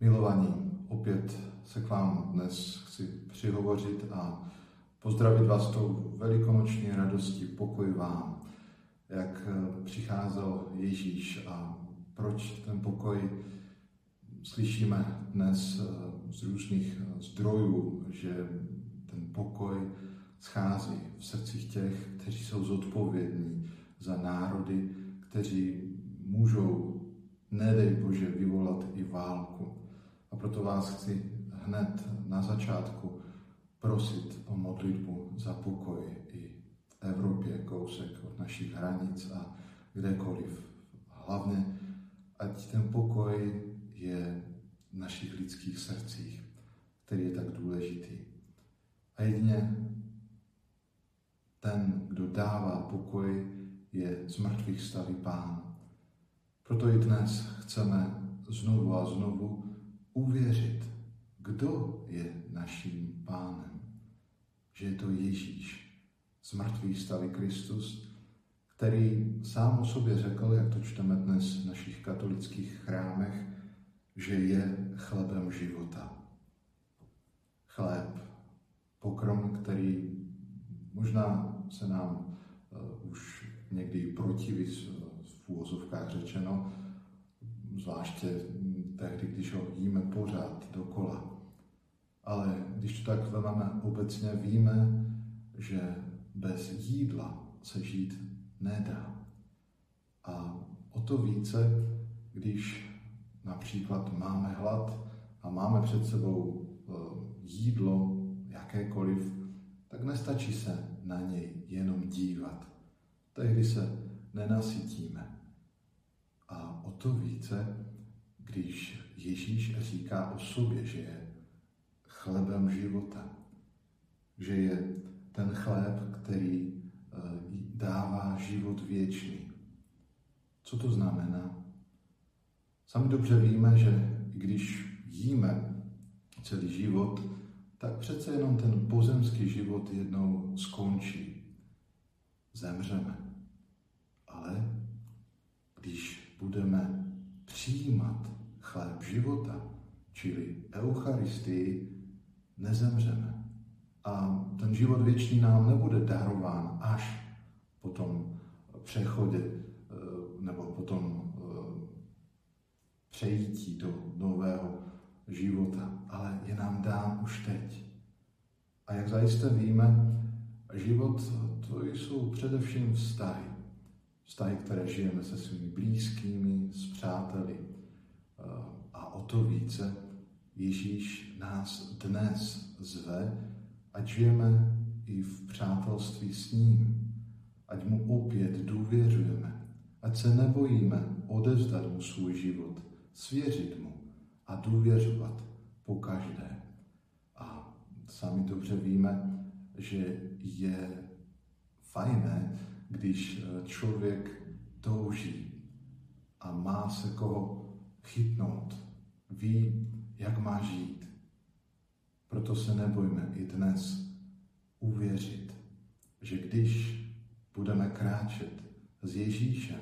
milovaní. Opět se k vám dnes chci přihovořit a pozdravit vás tou velikonoční radostí. Pokoj vám, jak přicházel Ježíš a proč ten pokoj slyšíme dnes z různých zdrojů, že ten pokoj schází v srdcích těch, kteří jsou zodpovědní za národy, kteří můžou, nedej Bože, vyvolat i válku. A proto vás chci hned na začátku prosit o modlitbu za pokoj i v Evropě, kousek od našich hranic a kdekoliv. Hlavně, ať ten pokoj je v našich lidských srdcích, který je tak důležitý. A jedině ten, kdo dává pokoj, je z mrtvých staví Pán. Proto i dnes chceme znovu a znovu uvěřit, kdo je naším Pánem. Že je to Ježíš, z mrtvých staví Kristus, který sám o sobě řekl, jak to čteme dnes v našich katolických chrámech, že je chlebem života. Chléb, pokrm, který možná se nám už někdy protiví, v úvozovkách řečeno, zvláště tehdy, když ho jíme pořád dokola. Ale když to tak vememe obecně, víme, že bez jídla se žít nedá. A o to více, když například máme hlad a máme před sebou jídlo jakékoliv, tak nestačí se na něj jenom dívat. Tehdy se nenasytíme. A o to více, když Ježíš říká o sobě, že je chlebem života, že je ten chléb, který dává život věčný. Co to znamená? Sami dobře víme, že když jíme celý život, tak přece jenom ten pozemský život jednou skončí. Zemřeme. Ale když budeme přijímat chléb života, čili eucharistii, nezemřeme. A ten život věčný nám nebude darován až po tom přechodě nebo po tom přejítí do nového života, ale je nám dán už teď. A jak zajisté víme, život to jsou především vztahy. Vztahy, které žijeme se svými blízkými, s přáteli. A o to více Ježíš nás dnes zve, ať žijeme i v přátelství s ním, ať mu opět důvěřujeme, ať se nebojíme odevzdat mu svůj život, svěřit mu a důvěřovat po každé. A sami dobře víme, že je fajné, když člověk touží a má se koho chytnout, ví, jak má žít. Proto se nebojme i dnes uvěřit, že když budeme kráčet s Ježíšem,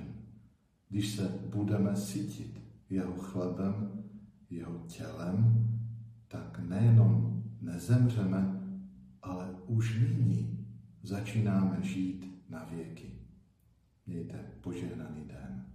když se budeme sytit jeho chlebem, jeho tělem, tak nejenom nezemřeme, ale už nyní začínáme žít na věky. Mějte požehnaný den.